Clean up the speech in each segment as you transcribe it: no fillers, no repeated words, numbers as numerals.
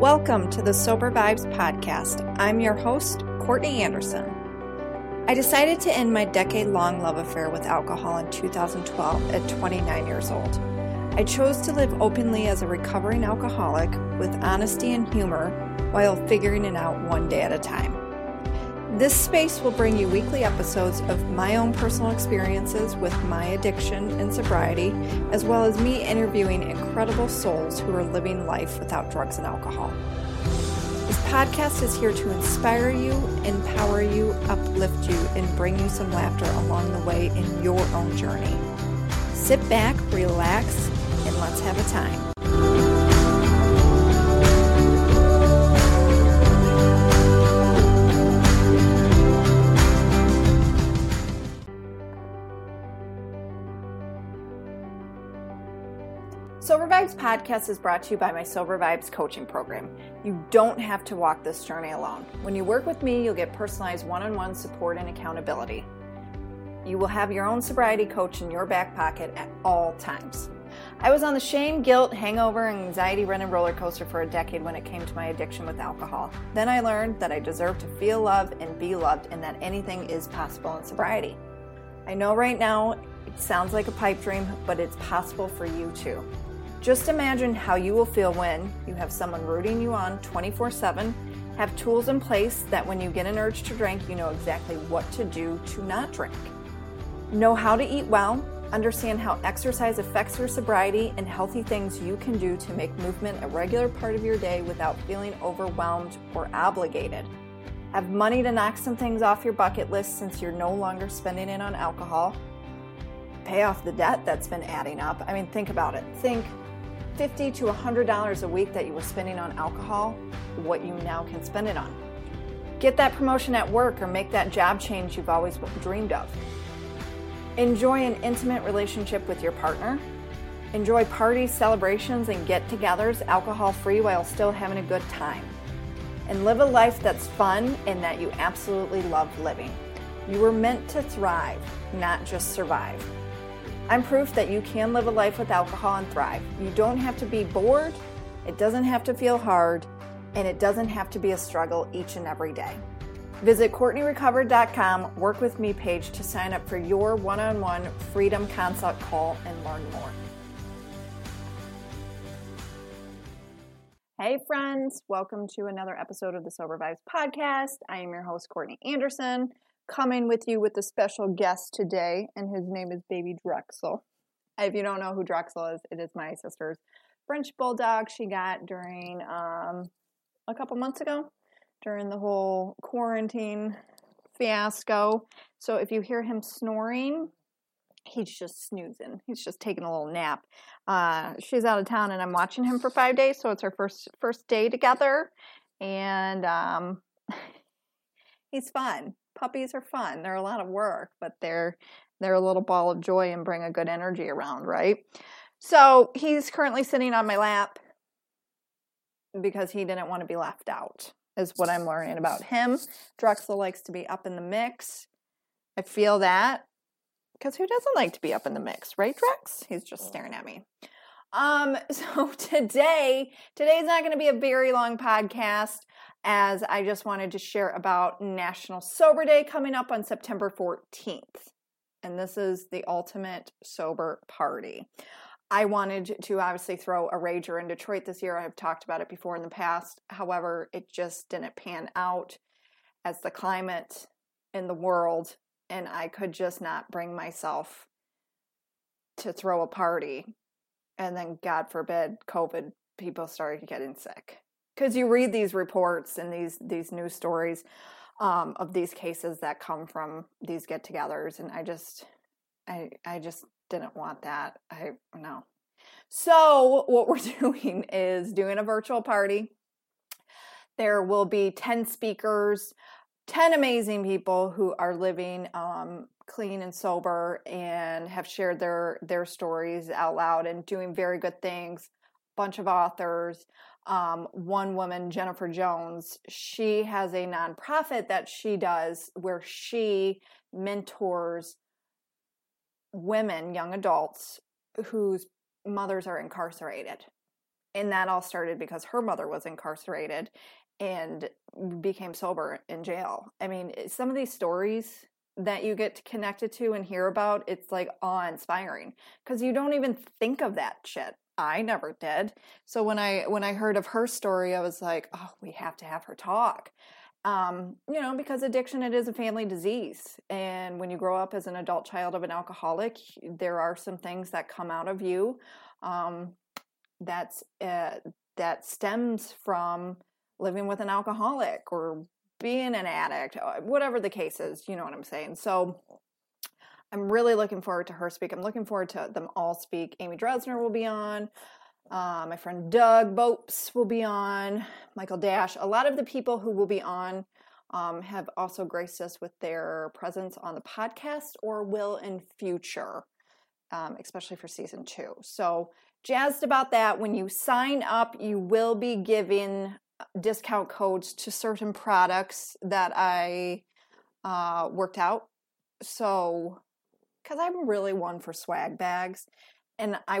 Welcome to the Sober Vibes podcast. I'm your host, Courtney Anderson. I decided to end my decade-long love affair with alcohol in 2012 at 29 years old. I chose to live openly as a recovering alcoholic with honesty and humor while figuring it out one day at a time. This space will bring you weekly episodes of my own personal experiences with my addiction and sobriety, as well as me interviewing incredible souls who are living life without drugs and alcohol. This podcast is here to inspire you, empower you, uplift you, and bring you some laughter along the way in your own journey. Sit back, relax, and let's have a time. Sober Vibes podcast is brought to you by my Sober Vibes coaching program. You don't have to walk this journey alone. When you work with me, you'll get personalized one-on-one support and accountability. You will have your own sobriety coach in your back pocket at all times. I was on the shame, guilt, hangover, and anxiety ridden roller coaster for a decade when it came to my addiction with alcohol. Then I learned that I deserve to feel love and be loved, and that anything is possible in sobriety. I know right now it sounds like a pipe dream, but it's possible for you too. Just imagine how you will feel when you have someone rooting you on 24/7, have tools in place that when you get an urge to drink, you know exactly what to do to not drink. Know how to eat well, understand how exercise affects your sobriety, and healthy things you can do to make movement a regular part of your day without feeling overwhelmed or obligated. Have money to knock some things off your bucket list since you're no longer spending it on alcohol. Pay off the debt that's been adding up. I mean, think about it. Think $50 to $100 a week that you were spending on alcohol, what you now can spend it on. Get that promotion at work or make that job change you've always dreamed of. Enjoy an intimate relationship with your partner. Enjoy parties, celebrations, and get-togethers alcohol-free while still having a good time. And live a life that's fun and that you absolutely love living. You were meant to thrive, not just survive. I'm proof that you can live a life with alcohol and thrive. You don't have to be bored, it doesn't have to feel hard, and it doesn't have to be a struggle each and every day. Visit CourtneyRecovered.com, Work With Me page to sign up for your one-on-one Freedom Consult call and learn more. Hey friends, welcome to another episode of the Sober Vibes podcast. I am your host, Courtney Anderson, coming with you with a special guest today, and his name is Baby Drexel. If you don't know who Drexel is, it is my sister's French bulldog she got during a couple months ago during the whole quarantine fiasco. So if you hear him snoring, he's just snoozing. He's just taking a little nap. She's out of town, and I'm watching him for 5 days, so it's our first day together, and he's fun. Puppies are fun. They're a lot of work, but they're a little ball of joy and bring a good energy around, right? So he's currently sitting on my lap because he didn't want to be left out, is what I'm learning about him. Drexel likes to be up in the mix. I feel that, because who doesn't like to be up in the mix, right, Drex? He's just staring at me. So today's not going to be a very long podcast, as I just wanted to share about National Sober Day coming up on September 14th. And this is the ultimate sober party. I wanted to obviously throw a rager in Detroit this year. I have talked about it before in the past. However, it just didn't pan out as the climate in the world, and I could just not bring myself to throw a party. And then, God forbid, COVID, people started getting sick. Because you read these reports and these news stories of these cases that come from these get-togethers, and I just didn't want that. No. So what we're doing is doing a virtual party. There will be 10 speakers, 10 amazing people who are living clean and sober and have shared their stories out loud and doing very good things. Bunch of authors. One woman, Jennifer Jones, she has a nonprofit that she does where she mentors women, young adults, whose mothers are incarcerated. And that all started because her mother was incarcerated and became sober in jail. I mean, some of these stories that you get connected to and hear about, it's like awe-inspiring because you don't even think of that shit. I never did. So when I heard of her story, I was like, oh, we have to have her talk. You know, because addiction, it is a family disease. And when you grow up as an adult child of an alcoholic, there are some things that come out of you that stems from living with an alcoholic or being an addict, whatever the case is, you know what I'm saying? So I'm really looking forward to her speak. I'm looking forward to them all speak. Amy Dresner will be on. My friend Doug Bopes will be on, Michael Dash. A lot of the people who will be on have also graced us with their presence on the podcast or will in future, especially for season 2. So jazzed about that. When you sign up, you will be given discount codes to certain products that I worked out. So, because I'm really one for swag bags. And I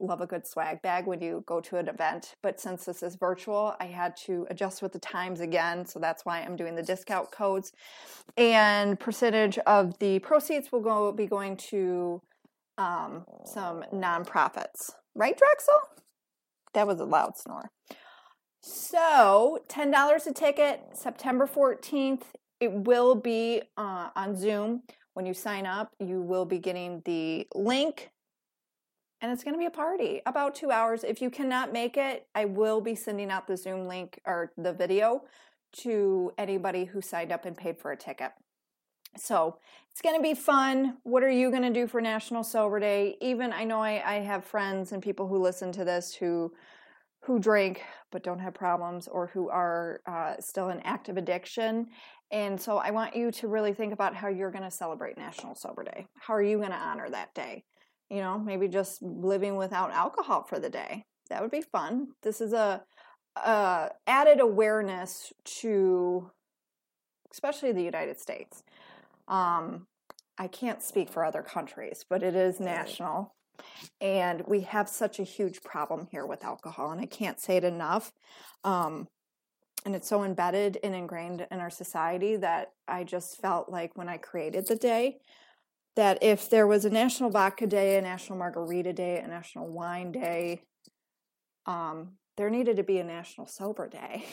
love a good swag bag when you go to an event. But since this is virtual, I had to adjust with the times again. So that's why I'm doing the discount codes. And percentage of the proceeds will be going to some nonprofits. Right, Drexel? That was a loud snore. So $10 a ticket, September 14th. It will be on Zoom. When you sign up, you will be getting the link. And it's going to be a party, about 2 hours. If you cannot make it, I will be sending out the Zoom link or the video to anybody who signed up and paid for a ticket. So it's going to be fun. What are you going to do for National Sober Day? Even I know I have friends and people who listen to this who drink but don't have problems or who are still in active addiction. And so I want you to really think about how you're going to celebrate National Sober Day. How are you going to honor that day? You know, maybe just living without alcohol for the day. That would be fun. This is a added awareness to, especially the United States. I can't speak for other countries, but it is national. And we have such a huge problem here with alcohol, and I can't say it enough. And it's so embedded and ingrained in our society that I just felt like when I created the day, that if there was a National Vodka Day, a National Margarita Day, a National Wine Day, there needed to be a National Sober Day.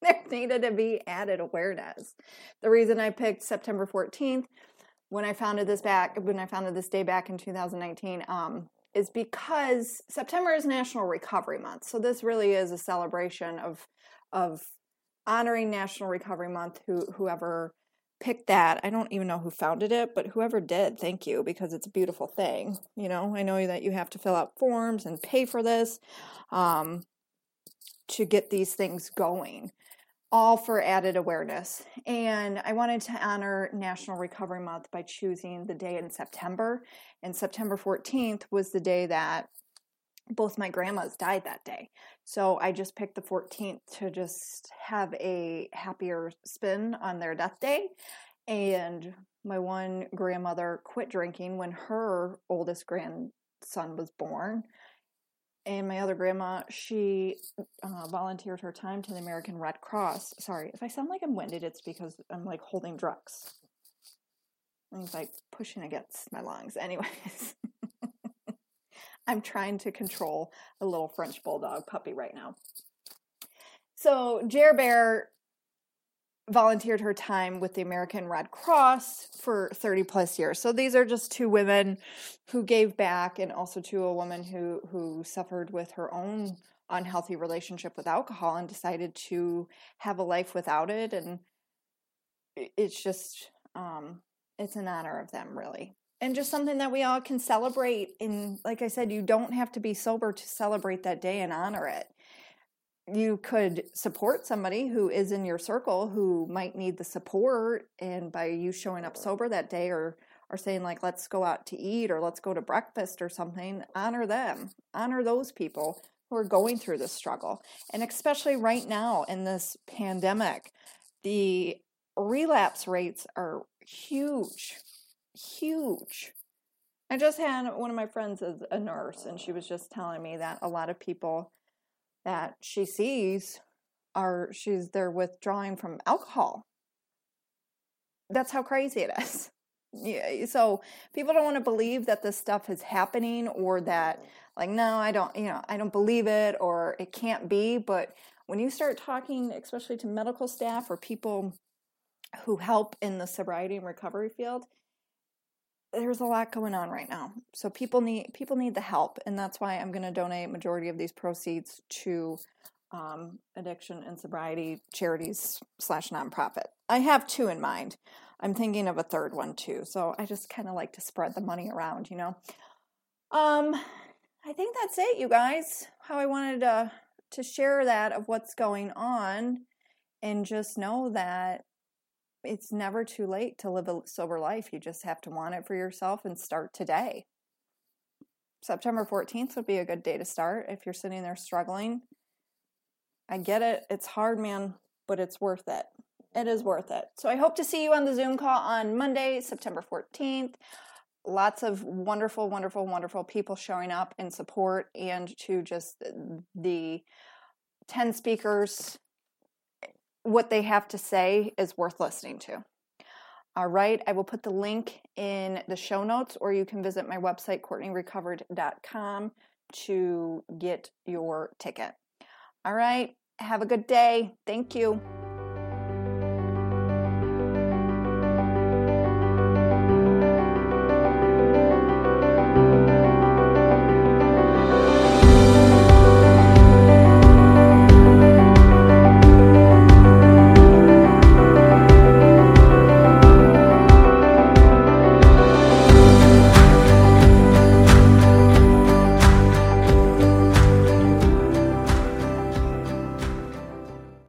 There needed to be added awareness. The reason I picked September 14th, when I founded this day back in 2019, is because September is National Recovery Month. So this really is a celebration of honoring National Recovery Month. Whoever picked that. I don't even know who founded it, but whoever did, thank you, because it's a beautiful thing. You know, I know that you have to fill out forms and pay for this to get these things going, all for added awareness. And I wanted to honor National Recovery Month by choosing the day in September. And September 14th was the day that both my grandmas died that day. So I just picked the 14th to just have a happier spin on their death day. And my one grandmother quit drinking when her oldest grandson was born. And my other grandma, she volunteered her time to the American Red Cross. Sorry, if I sound like I'm winded, it's because I'm like holding drugs. I'm like pushing against my lungs. Anyways. I'm trying to control a little French bulldog puppy right now. So Jerbear volunteered her time with the American Red Cross for 30 plus years. So these are just two women who gave back, and also to a woman who suffered with her own unhealthy relationship with alcohol and decided to have a life without it. And it's just, it's in honor of them, really. And just something that we all can celebrate. And like I said, you don't have to be sober to celebrate that day and honor it. You could support somebody who is in your circle who might need the support. And by you showing up sober that day or saying like, let's go out to eat or let's go to breakfast or something, honor them. Honor those people who are going through this struggle. And especially right now in this pandemic, the relapse rates are huge. I just had one of my friends as a nurse, and she was just telling me that a lot of people that she sees they're withdrawing from alcohol. That's how crazy it is. Yeah, so people don't want to believe that this stuff is happening, or that, like, no, I don't believe it, or it can't be. But when you start talking, especially to medical staff or people who help in the sobriety and recovery field, there's a lot going on right now. So people need the help, and that's why I'm going to donate majority of these proceeds to addiction and sobriety charities / nonprofit. I have two in mind. I'm thinking of a third one too. So I just kind of like to spread the money around, you know. I think that's it, you guys. How I wanted to share that of what's going on, and just know that it's never too late to live a sober life. You just have to want it for yourself and start today. September 14th would be a good day to start if you're sitting there struggling. I get it. It's hard, man, but it's worth it. It is worth it. So I hope to see you on the Zoom call on Monday, September 14th. Lots of wonderful, wonderful, wonderful people showing up in support, and to just the 10 speakers, what they have to say is worth listening to. All right. I will put the link in the show notes, or you can visit my website, CourtneyRecovered.com, to get your ticket. All right. Have a good day. Thank you.